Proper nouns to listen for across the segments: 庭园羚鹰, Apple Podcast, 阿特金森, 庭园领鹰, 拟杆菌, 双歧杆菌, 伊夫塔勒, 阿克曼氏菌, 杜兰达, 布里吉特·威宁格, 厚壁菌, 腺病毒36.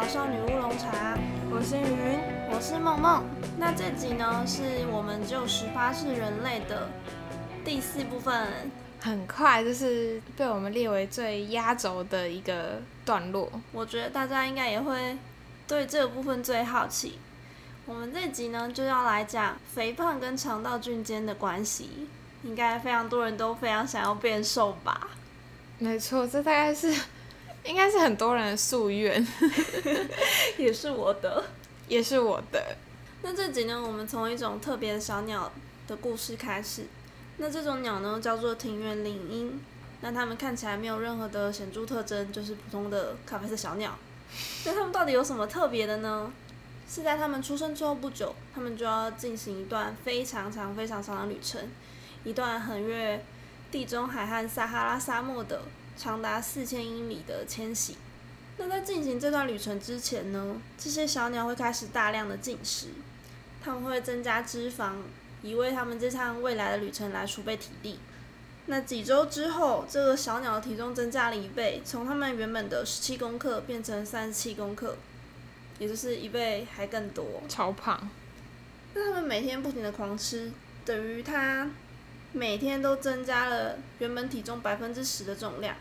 好少女乌龙茶，我是云，我是梦梦。那这集呢，是我们就18世人类的第4部分，很快就是被我们列为最压轴的一个段落。我觉得大家应该也会对这个部分最好奇。我们这集呢，就要来讲肥胖跟肠道菌间的关系。应该非常多人都非常想要变瘦吧？没错，这大概是应该是很多人的夙愿，也是我的。那这集呢，我们从一种特别的小鸟的故事开始。那这种鸟呢，叫做庭园领鹰。那它们看起来没有任何的显著特征，就是普通的咖啡色小鸟。那它们到底有什么特别的呢？是在它们出生之后不久，它们就要进行一段非常长、非常长的旅程，一段横越地中海和撒哈拉沙漠的长达4000英里的迁徙。那在进行这段旅程之前呢，这些小鸟会开始大量的进食，它们会增加脂肪，以为它们这趟未来的旅程来储备体力。那几周之后，这个小鸟的体重增加了1倍，从它们原本的17公克变成37公克，也就是1倍还更多，超胖。那它们每天不停的狂吃，等于它每天都增加了原本体重10%的重量。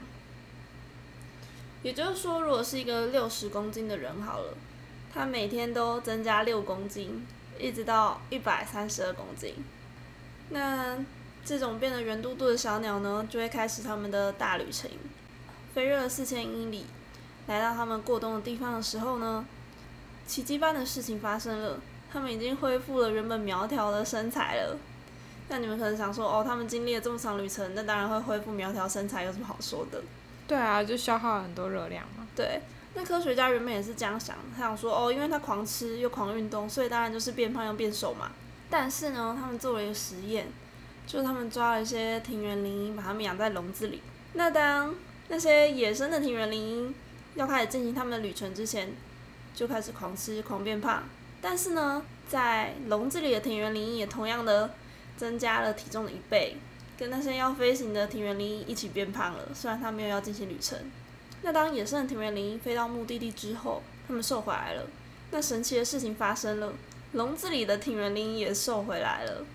也就是说，如果是一个60公斤的人好了，他每天都增加6公斤，一直到132公斤。那这种变得圆嘟嘟的小鸟呢，就会开始他们的大旅程，飞越了4000英里，来到他们过冬的地方的时候呢，奇迹般的事情发生了，他们已经恢复了原本苗条的身材了。那你们可能想说，哦，他们经历了这么长旅程，那当然会恢复苗条身材，有什么好说的？对啊，就消耗很多热量嘛。对，那科学家原本也是这样想，他想说，哦，因为他狂吃又狂运动，所以当然就是变胖又变瘦嘛。但是呢，他们做了一个实验，就是他们抓了一些庭园羚鹰，把它们养在笼子里。那当那些野生的庭园羚鹰要开始进行他们的旅程之前，就开始狂吃狂变胖。但是呢，在笼子里的庭园羚鹰也同样的增加了体重的1倍，跟那些要飞行的庭园羚鹰一起变胖了，虽然它没有要进行旅程。那当野生的庭园羚鹰飞到目的地之后，它们瘦回来了。那神奇的事情发生了，笼子里的庭园羚鹰也瘦回来了，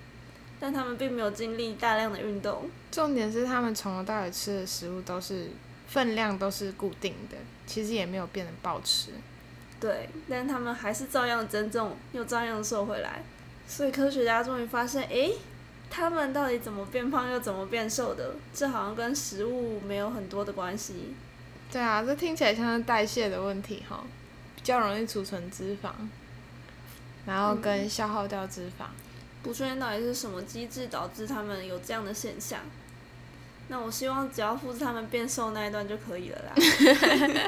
但它们并没有经历大量的运动。重点是它们从头到尾吃的食物都是分量都是固定的，其实也没有变成暴吃。对，但它们还是照样增重，又照样瘦回来。所以科学家终于发现，他们到底怎么变胖又怎么变瘦的？这好像跟食物没有很多的关系。对啊，这听起来像是代谢的问题齁，比较容易储存脂肪，然后跟消耗掉脂肪。不确定到底是什么机制导致他们有这样的现象。那我希望只要复制他们变瘦那一段就可以了啦。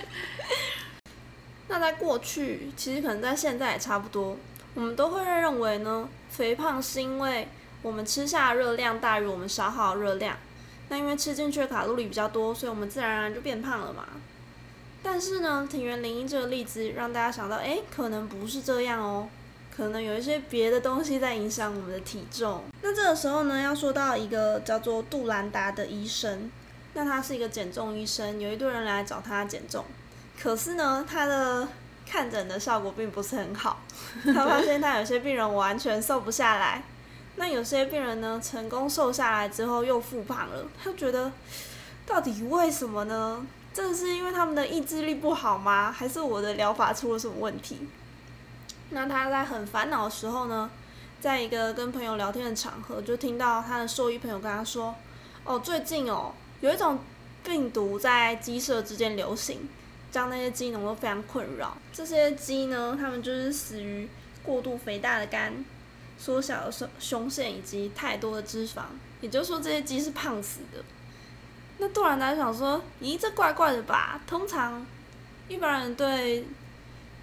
那在过去，其实可能在现在也差不多，我们都会认为呢，肥胖是因为我们吃下的热量大于我们消耗的热量，那因为吃进去的卡路里比较多，所以我们自然而然就变胖了嘛。但是呢，庭园羚鹰这个例子让大家想到，可能不是这样哦，可能有一些别的东西在影响我们的体重。那这个时候呢，要说到一个叫做杜兰达的医生，那他是一个减重医生，有一堆人来找他减重，可是呢，他的看诊的效果并不是很好，他发现他有些病人完全瘦不下来。那有些病人呢，成功瘦下来之后又复胖了，他觉得到底为什么呢？这是因为他们的意志力不好吗？还是我的疗法出了什么问题？那他在很烦恼的时候呢，在一个跟朋友聊天的场合，就听到他的兽医朋友跟他说，最近有一种病毒在鸡舍之间流行，让那些鸡农都非常困扰。这些鸡呢，他们就是死于过度肥大的肝，缩小的胸腺以及太多的脂肪，也就是说这些鸡是胖死的。那杜兰达就想说，这怪怪的吧？通常一般人对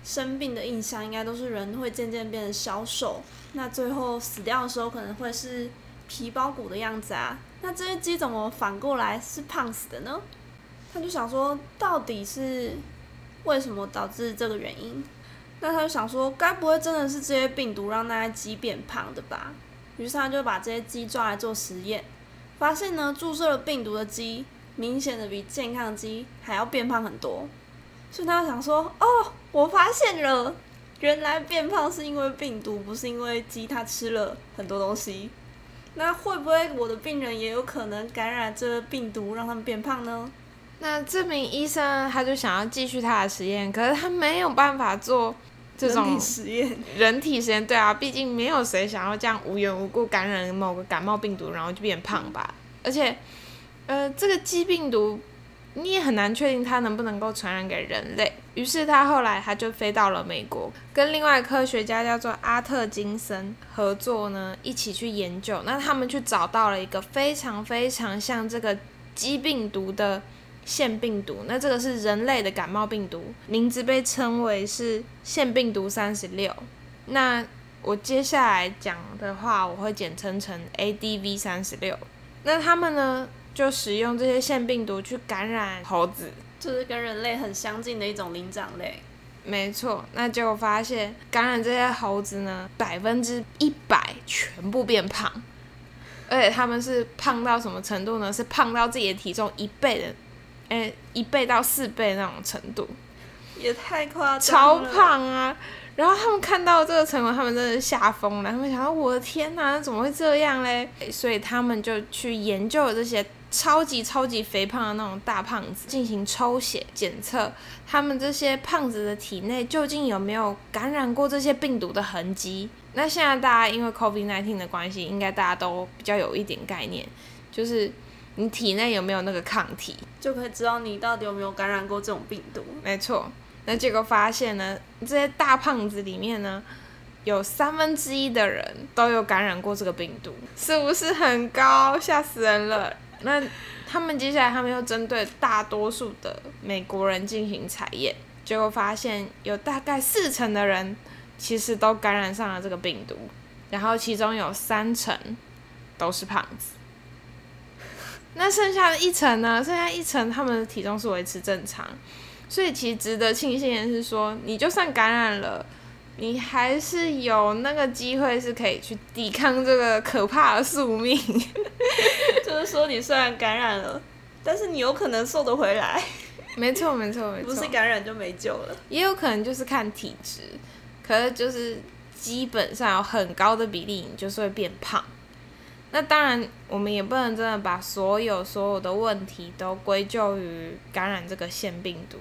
生病的印象应该都是人会渐渐变得消瘦，那最后死掉的时候可能会是皮包骨的样子啊。那这些鸡怎么反过来是胖死的呢？他就想说，到底是为什么导致这个原因？那他就想说，该不会真的是这些病毒让那些鸡变胖的吧？于是他就把这些鸡抓来做实验，发现呢，注射了病毒的鸡明显的比健康的鸡还要变胖很多。所以他想说，哦，我发现了，原来变胖是因为病毒，不是因为鸡它吃了很多东西。那会不会我的病人也有可能感染这个病毒让他们变胖呢？那这名医生他就想要继续他的实验，可是他没有办法做这种人体实验。对啊，毕竟没有谁想要这样无缘无故感染某个感冒病毒然后就变胖吧。而且这个鸡病毒你也很难确定它能不能够传染给人类，于是他后来他就飞到了美国，跟另外科学家叫做阿特金森合作呢，一起去研究。那他们去找到了一个非常非常像这个鸡病毒的腺病毒，那这个是人类的感冒病毒，名字被称为是腺病毒36。那我接下来讲的话我会简称成 ADV36。 那他们呢就使用这些腺病毒去感染猴子，就是跟人类很相近的一种灵长类。没错，那结果发现感染这些猴子呢，100%全部变胖，而且他们是胖到什么程度呢？是胖到自己的体重1倍到4倍那种程度，也太夸张了，超胖啊！然后他们看到这个成果，他们真的是吓疯了，他们想到我的天哪，怎么会这样嘞？所以他们就去研究了这些超级超级肥胖的那种大胖子，进行抽血检测，他们这些胖子的体内究竟有没有感染过这些病毒的痕迹？那现在大家因为 COVID-19 的关系，应该大家都比较有一点概念，就是你体内有没有那个抗体，就可以知道你到底有没有感染过这种病毒。没错，那结果发现呢，这些大胖子里面呢，有1/3的人都有感染过这个病毒，是不是很高？吓死人了！那他们接下来他们又针对大多数的美国人进行采验，结果发现有大概40%的人其实都感染上了这个病毒，然后其中有30%都是胖子。那剩下的1%呢？剩下1%他们的体重是维持正常，所以其实值得庆幸的是说，你就算感染了，你还是有那个机会是可以去抵抗这个可怕的宿命。就是说你虽然感染了，但是你有可能瘦得回来。没错，不是感染就没救了。也有可能就是看体质，可是就是基本上有很高的比例你就是会变胖。那当然我们也不能真的把所有的问题都归咎于感染这个腺病毒。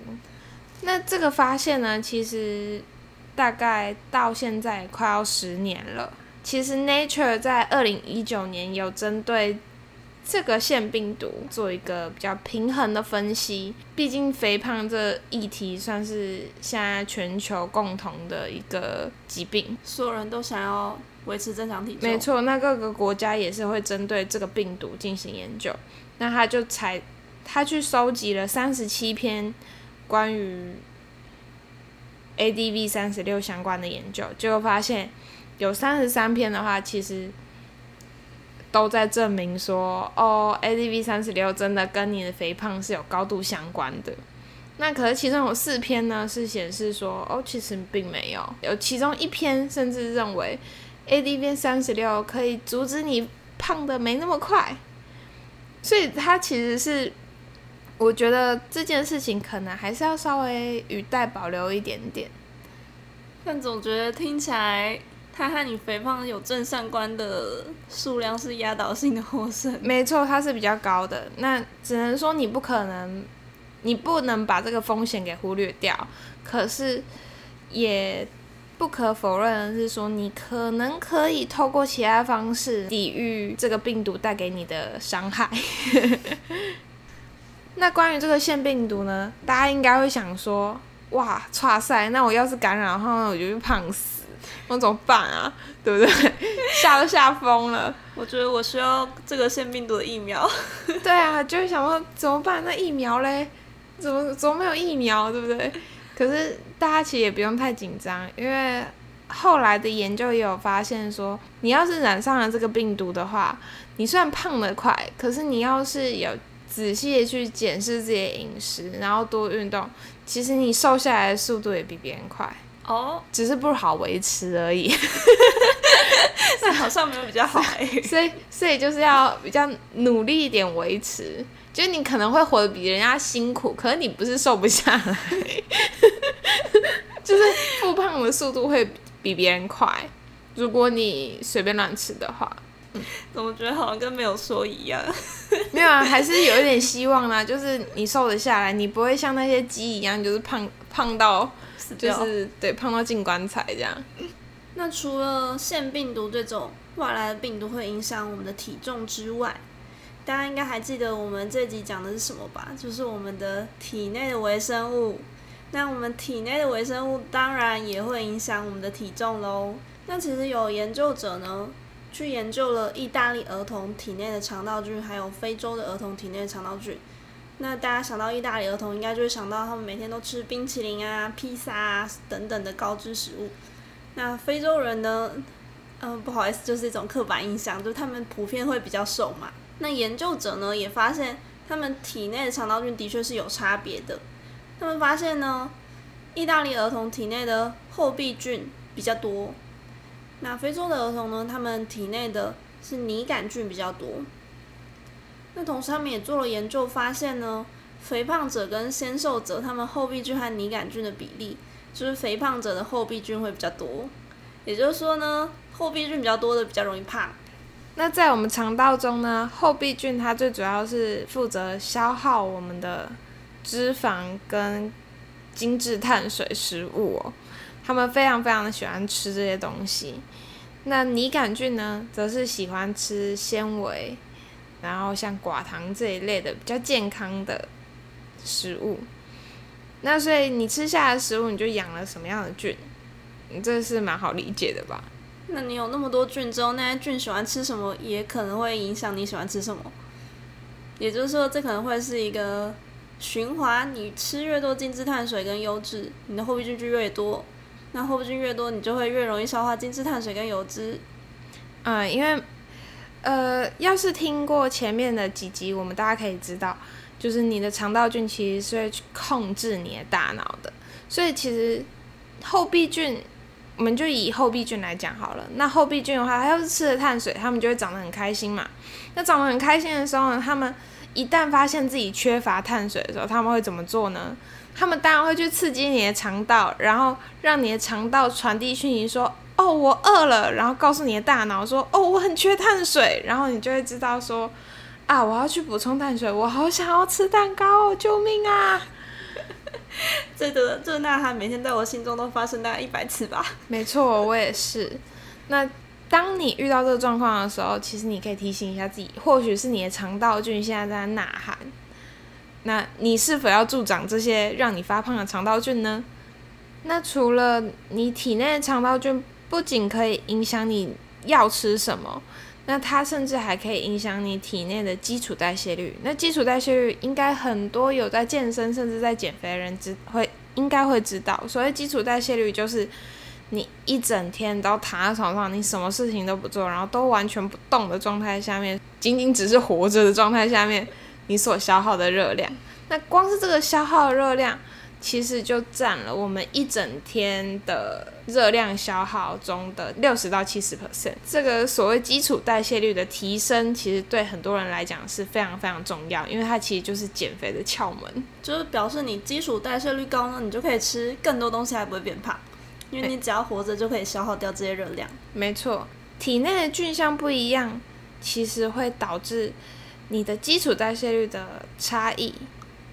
那这个发现呢，其实大概到现在快要10年了。其实 Nature 在2019年有针对这个腺病毒做一个比较平衡的分析，毕竟肥胖这议题算是现在全球共同的一个疾病，所有人都想要维持正常体重。没错，那各个国家也是会针对这个病毒进行研究。那他去收集了37篇关于 ADV36 相关的研究，结果发现有33篇的话其实都在证明说，ADV36 真的跟你的肥胖是有高度相关的。那可是其中有4篇呢是显示说，其实并没有。有其中1篇甚至认为 ADV36 可以阻止你胖得没那么快，所以它其实是，我觉得这件事情可能还是要稍微语带保留一点点。但总觉得听起来它和你肥胖有正相关的数量是压倒性的获胜。没错，它是比较高的。那只能说你不能把这个风险给忽略掉，可是也不可否认的是说，你可能可以透过其他方式抵御这个病毒带给你的伤害。那关于这个腺病毒呢，大家应该会想说，哇，剉赛，那我要是感染的话，我就会胖死，那怎么办啊？对不对？吓都吓疯了。我觉得我需要这个腺病毒的疫苗。对啊，就会想说怎么办？那疫苗嘞？怎么没有疫苗，对不对？可是大家其实也不用太紧张，因为后来的研究也有发现说，你要是染上了这个病毒的话，你虽然胖得快，可是你要是有仔细的去检视自己的饮食，然后多运动，其实你瘦下来的速度也比别人快哦，只是不好维持而已。但好像没有比较好欸，所以就是要比较努力一点维持，就是你可能会活得比人家辛苦，可是你不是瘦不下来，就是复胖的速度会比别人快，如果你随便乱吃的话。怎么觉得好像跟没有说一样？没有啊，还是有一点希望啦，就是你瘦得下来，你不会像那些鸡一样，就是胖到就是对胖到进棺材这样。那除了腺病毒这种外来的病毒会影响我们的体重之外，大家应该还记得我们这集讲的是什么吧？就是我们的体内的微生物。那我们体内的微生物当然也会影响我们的体重咯。那其实有研究者呢去研究了意大利儿童体内的肠道菌，还有非洲的儿童体内的肠道菌。那大家想到意大利儿童，应该就会想到他们每天都吃冰淇淋啊、披萨啊等等的高脂食物。那非洲人呢，不好意思，就是一种刻板印象，就是他们普遍会比较瘦嘛。那研究者呢也发现，他们体内的肠道菌的确是有差别的。他们发现呢，意大利儿童体内的厚壁菌比较多。那非洲的儿童呢，他们体内的是拟杆菌比较多。那同时他们也做了研究，发现呢，肥胖者跟纤瘦者，他们厚壁菌和拟杆菌的比例，就是肥胖者的厚壁菌会比较多。也就是说呢，厚壁菌比较多的比较容易胖。那在我们肠道中呢，厚壁菌它最主要是负责消耗我们的脂肪跟精致碳水食物哦。他们非常非常的喜欢吃这些东西。那拟杆菌呢，则是喜欢吃纤维，然后像寡糖这一类的比较健康的食物。那所以你吃下的食物，你就养了什么样的菌，你这是蛮好理解的吧？那你有那么多菌之后，那些菌喜欢吃什么，也可能会影响你喜欢吃什么。也就是说，这可能会是一个循环，你吃越多精致碳水跟油脂，你的厚壁菌就越多。那厚壁菌越多，你就会越容易消化精致碳水跟油脂。因为要是听过前面的几集，我们大家可以知道，就是你的肠道菌其实是会去控制你的大脑的。所以其实厚壁菌，我们就以厚壁菌来讲好了。那厚壁菌的话，它要是吃了碳水，它们就会长得很开心嘛。那长得很开心的时候呢，它们一旦发现自己缺乏碳水的时候，它们会怎么做呢？他们当然会去刺激你的肠道，然后让你的肠道传递讯息说，哦，我饿了，然后告诉你的大脑说，哦，我很缺碳水，然后你就会知道说，啊，我要去补充碳水，我好想要吃蛋糕哦，救命啊！这呐喊每天在我心中都发生大概100次吧。没错，我也是。那当你遇到这个状况的时候，其实你可以提醒一下自己，或许是你的肠道菌现在在呐喊。那你是否要助长这些让你发胖的肠道菌呢？那除了你体内的肠道菌不仅可以影响你要吃什么，那它甚至还可以影响你体内的基础代谢率。那基础代谢率应该很多有在健身甚至在减肥的人应该会知道。所谓基础代谢率，就是你一整天都躺在床上，你什么事情都不做，然后都完全不动的状态下面，仅仅只是活着的状态下面，你所消耗的热量。那光是这个消耗的热量，其实就占了我们一整天的热量消耗中的60-70%。这个所谓基础代谢率的提升，其实对很多人来讲是非常非常重要，因为它其实就是减肥的窍门。就是表示你基础代谢率高呢，你就可以吃更多东西，还不会变胖，因为你只要活着就可以消耗掉这些热量。没错，体内的菌相不一样，其实会导致你的基础代谢率的差异。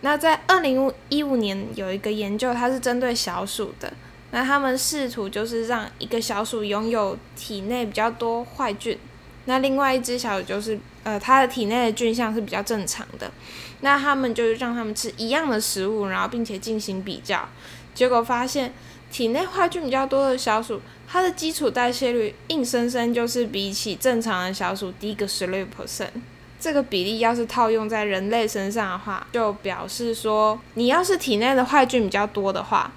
那在2015年有一个研究，它是针对小鼠的。那他们试图就是让一个小鼠拥有体内比较多坏菌，那另外一只小鼠就是它的体内的菌相是比较正常的。那他们就让他们吃一样的食物，然后并且进行比较，结果发现体内坏菌比较多的小鼠，它的基础代谢率硬生生就是比起正常的小鼠低个16%。这个比例要是套用在人类身上的话，就表示说，你要是体内的坏菌比较多的话，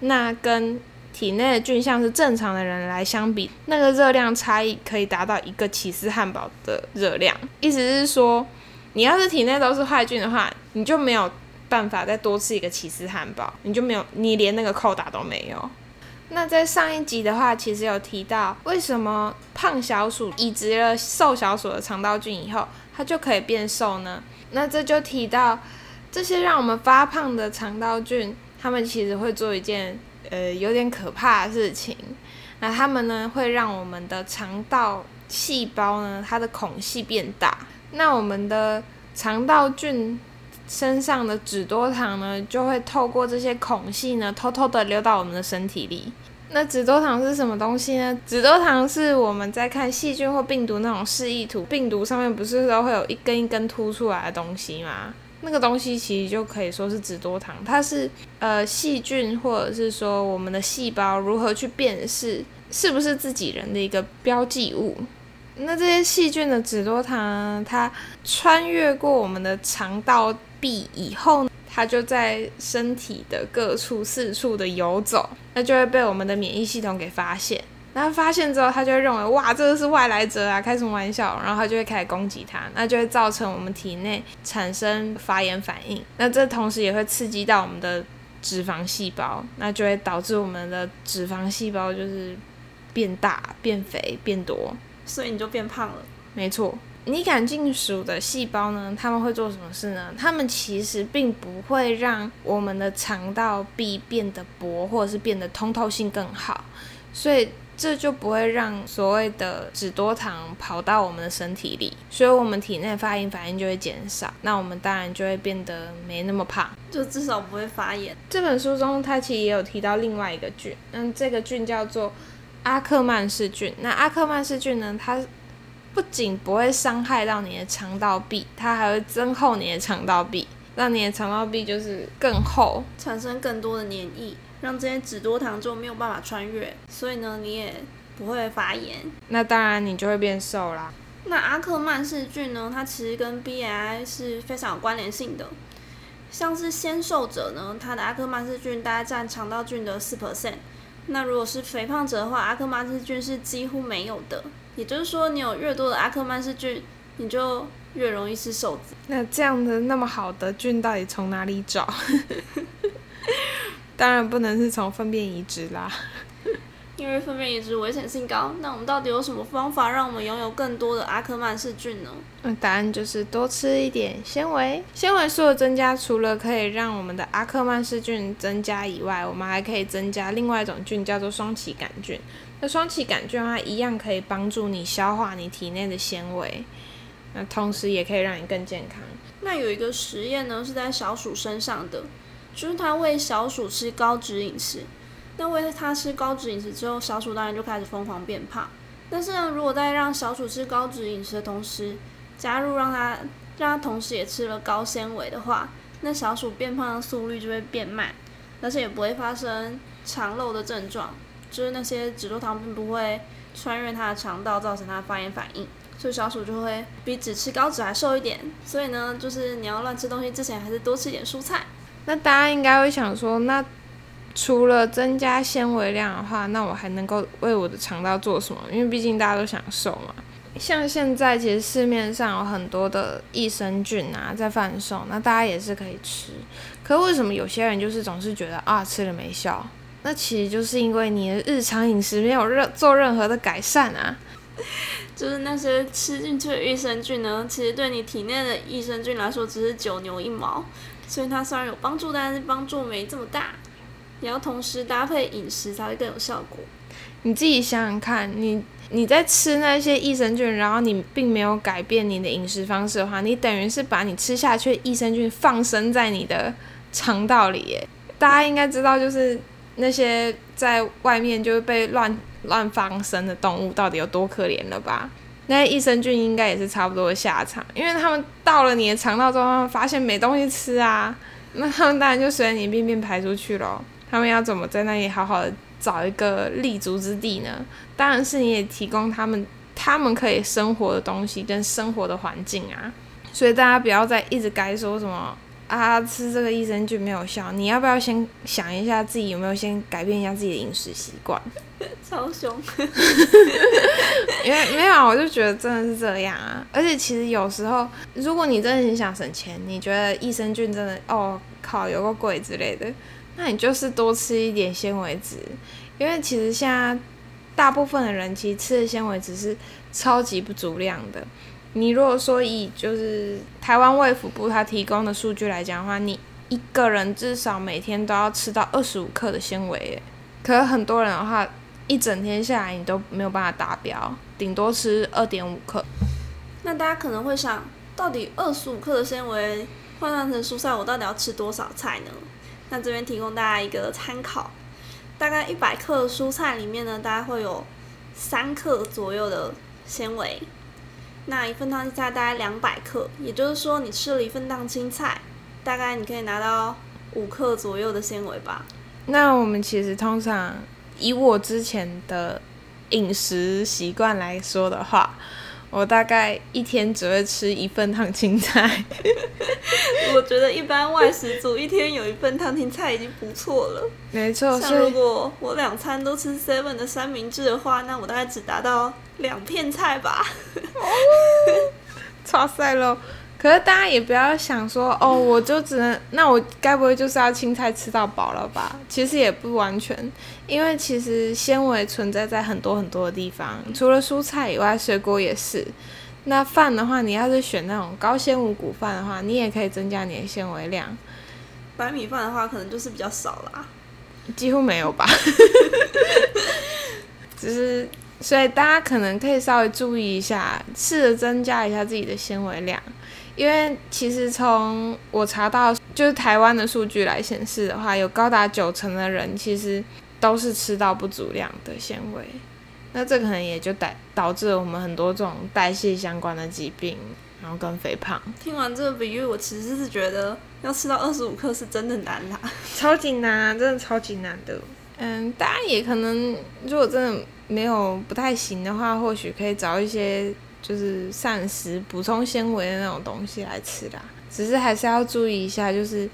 那跟体内的菌像是正常的人来相比，那个热量差异可以达到一个起司汉堡的热量。意思是说，你要是体内都是坏菌的话，你就没有办法再多吃一个起司汉堡，你连那个扣打都没有。那在上一集的话其实有提到为什么胖小鼠移植了瘦小鼠的肠道菌以后它就可以变瘦呢？那这就提到这些让我们发胖的肠道菌，它们其实会做一件有点可怕的事情。那它们呢会让我们的肠道细胞呢它的孔隙变大，那我们的肠道菌身上的脂多糖呢就会透过这些孔隙呢偷偷的流到我们的身体里。那脂多糖是什么东西呢？脂多糖是我们在看细菌或病毒那种示意图，病毒上面不是都会有一根一根凸出来的东西吗？那个东西其实就可以说是脂多糖，它是细菌或者是说我们的细胞如何去辨识是不是自己人的一个标记物。那这些细菌的脂多糖它穿越过我们的肠道壁以后，它就在身体的各处四处的游走，那就会被我们的免疫系统给发现。那发现之后他就会认为哇这个是外来者啊，开什么玩笑，然后他就会开始攻击他，那就会造成我们体内产生发炎反应。那这同时也会刺激到我们的脂肪细胞，那就会导致我们的脂肪细胞就是变大变肥变多，所以你就变胖了。没错，拟杆菌属的细胞呢他们会做什么事呢？他们其实并不会让我们的肠道壁变得薄或者是变得通透性更好，所以这就不会让所谓的脂多糖跑到我们的身体里，所以我们体内发炎反应就会减少，那我们当然就会变得没那么胖，就至少不会发炎。这本书中它其实也有提到另外一个菌，那这个菌叫做阿克曼氏菌。那阿克曼氏菌呢它不仅不会伤害到你的肠道壁，它还会增厚你的肠道壁，让你的肠道壁就是更厚，产生更多的黏液，让这些脂多糖就没有办法穿越，所以呢你也不会发炎，那当然你就会变瘦啦。那阿克曼氏菌呢它其实跟 BMI 是非常有关联性的，像是纤瘦者呢它的阿克曼氏菌大概占肠道菌的 4%， 那如果是肥胖者的话阿克曼氏菌是几乎没有的，也就是说你有越多的阿克曼氏菌你就越容易是瘦子。那这样的那么好的菌到底从哪里找？当然不能是从粪便移植啦，因为粪便移植危险性高。那我们到底有什么方法让我们拥有更多的阿克曼氏菌呢？答案就是多吃一点纤维。纤维素的增加除了可以让我们的阿克曼氏菌增加以外，我们还可以增加另外一种菌叫做双歧杆菌。那双歧杆菌它一样可以帮助你消化你体内的纤维，那同时也可以让你更健康。那有一个实验呢是在小鼠身上的，就是他喂小鼠吃高脂饮食，那喂他吃高脂饮食之后小鼠当然就开始疯狂变胖，但是呢如果在让小鼠吃高脂饮食的同时加入让他同时也吃了高纤维的话，那小鼠变胖的速率就会变慢，而且也不会发生肠漏的症状，就是那些脂多糖并不会穿越它的肠道造成它的发炎反应，所以小鼠就会比只吃高脂还瘦一点。所以呢就是你要乱吃东西之前还是多吃一点蔬菜。那大家应该会想说，那除了增加纤维量的话，那我还能够为我的肠道做什么？因为毕竟大家都想瘦嘛。像现在其实市面上有很多的益生菌啊在贩售，那大家也是可以吃。可为什么有些人就是总是觉得啊吃了没效？那其实就是因为你的日常饮食没有做任何的改善啊。就是那些吃进去的益生菌呢，其实对你体内的益生菌来说只是九牛一毛。所以它虽然有帮助，但是帮助没这么大，也要同时搭配饮食才会更有效果。你自己想想看，你在吃那些益生菌，然后你并没有改变你的饮食方式的话，你等于是把你吃下去的益生菌放生在你的肠道里耶。大家应该知道，就是那些在外面就是被乱放生的动物到底有多可怜了吧？那益生菌应该也是差不多的下场，因为他们到了你的肠道之后，他们发现没东西吃啊，那他们当然就随着你便便排出去咯。他们要怎么在那里好好的找一个立足之地呢？当然是你也提供他们可以生活的东西跟生活的环境啊。所以大家不要再一直该说什么啊吃这个益生菌没有效，你要不要先想一下自己有没有先改变一下自己的饮食习惯？超凶因为没有，我就觉得真的是这样啊。而且其实有时候如果你真的很想省钱，你觉得益生菌真的哦靠有够贵之类的，那你就是多吃一点纤维质，因为其实现在大部分的人其实吃的纤维质是超级不足量的。你如果说以就是台湾卫福部它提供的数据来讲的话，你一个人至少每天都要吃到25克的纤维耶，可是很多人的话一整天下来你都没有办法达标，顶多吃 2.5克。那大家可能会想，到底25克的纤维换算成蔬菜我到底要吃多少菜呢？那这边提供大家一个参考，大概100克的蔬菜里面呢，大概会有3克左右的纤维。那一份烫青菜大概200克，也就是说你吃了一份烫青菜大概你可以拿到5克左右的纤维吧。那我们其实通常以我之前的饮食习惯来说的话，我大概一天只会吃一份烫青菜我觉得一般外食族一天有一份烫青菜已经不错了。没错，像如果我两餐都吃 7 的三明治的话，那我大概只达到2片菜吧超塞咯。可是大家也不要想说哦，我就只能，那我该不会就是要青菜吃到饱了吧？其实也不完全，因为其实纤维存在在很多很多的地方，除了蔬菜以外，水果也是。那饭的话，你要是选那种高纤五谷饭的话，你也可以增加你的纤维量。白米饭的话，可能就是比较少啦，几乎没有吧。只是，所以大家可能可以稍微注意一下，试着增加一下自己的纤维量。因为其实从我查到就是台湾的数据来显示的话，有高达90%的人其实都是吃到不足量的纤维，那这可能也就导致了我们很多这种代谢相关的疾病，然后跟肥胖。听完这个比喻，我其实是觉得要吃到25克是真的难啦，超级难，真的超级难的。大家也可能如果真的没有不太行的话，或许可以找一些就是膳食补充纤维的那种东西来吃啦，只是还是要注意一下，就是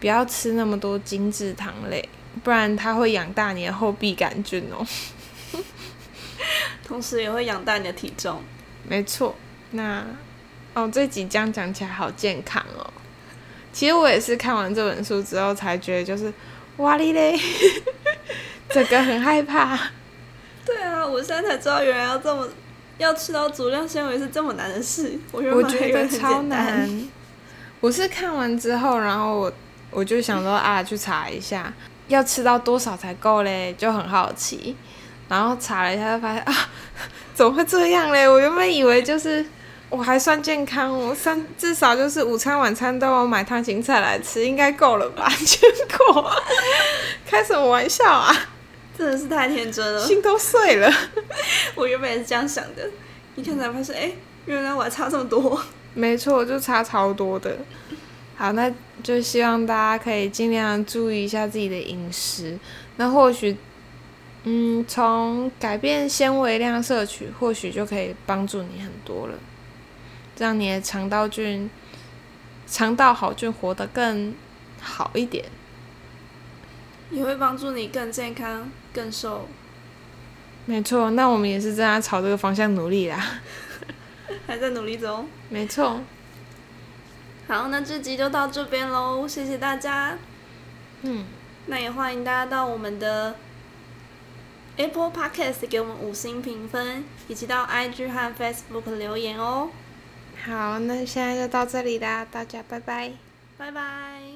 不要吃那么多精致糖类，不然它会养大你的后壁杆菌哦同时也会养大你的体重。没错。那这集这样讲起来好健康哦。其实我也是看完这本书之后才觉得，就是哇哩嘞整个很害怕对啊，我现在才知道原来要吃到足量纤维是这么难的事，我觉得超难。我是看完之后，然后我就想说去查一下要吃到多少才够嘞，就很好奇。然后查了一下就发现怎么会这样嘞？我原本以为就是我还算健康，我至少就是午餐晚餐都有买烫青菜来吃，应该够了吧？结果开什么玩笑啊！真的是太天真了，心都碎了我原本也是这样想的，一看才发现原来我还差这么多。没错，就差超多的。好，那就希望大家可以尽量注意一下自己的饮食，那或许从改变纤维量摄取，或许就可以帮助你很多了，让你的肠道好菌活得更好一点，也会帮助你更健康更瘦。没错，那我们也是正在朝这个方向努力啦还在努力中。没错。好，那这集就到这边咯，谢谢大家。那也欢迎大家到我们的 Apple Podcast 给我们5星评分，以及到 IG 和 Facebook 留言哦。好，那现在就到这里啦，大家拜拜。拜拜。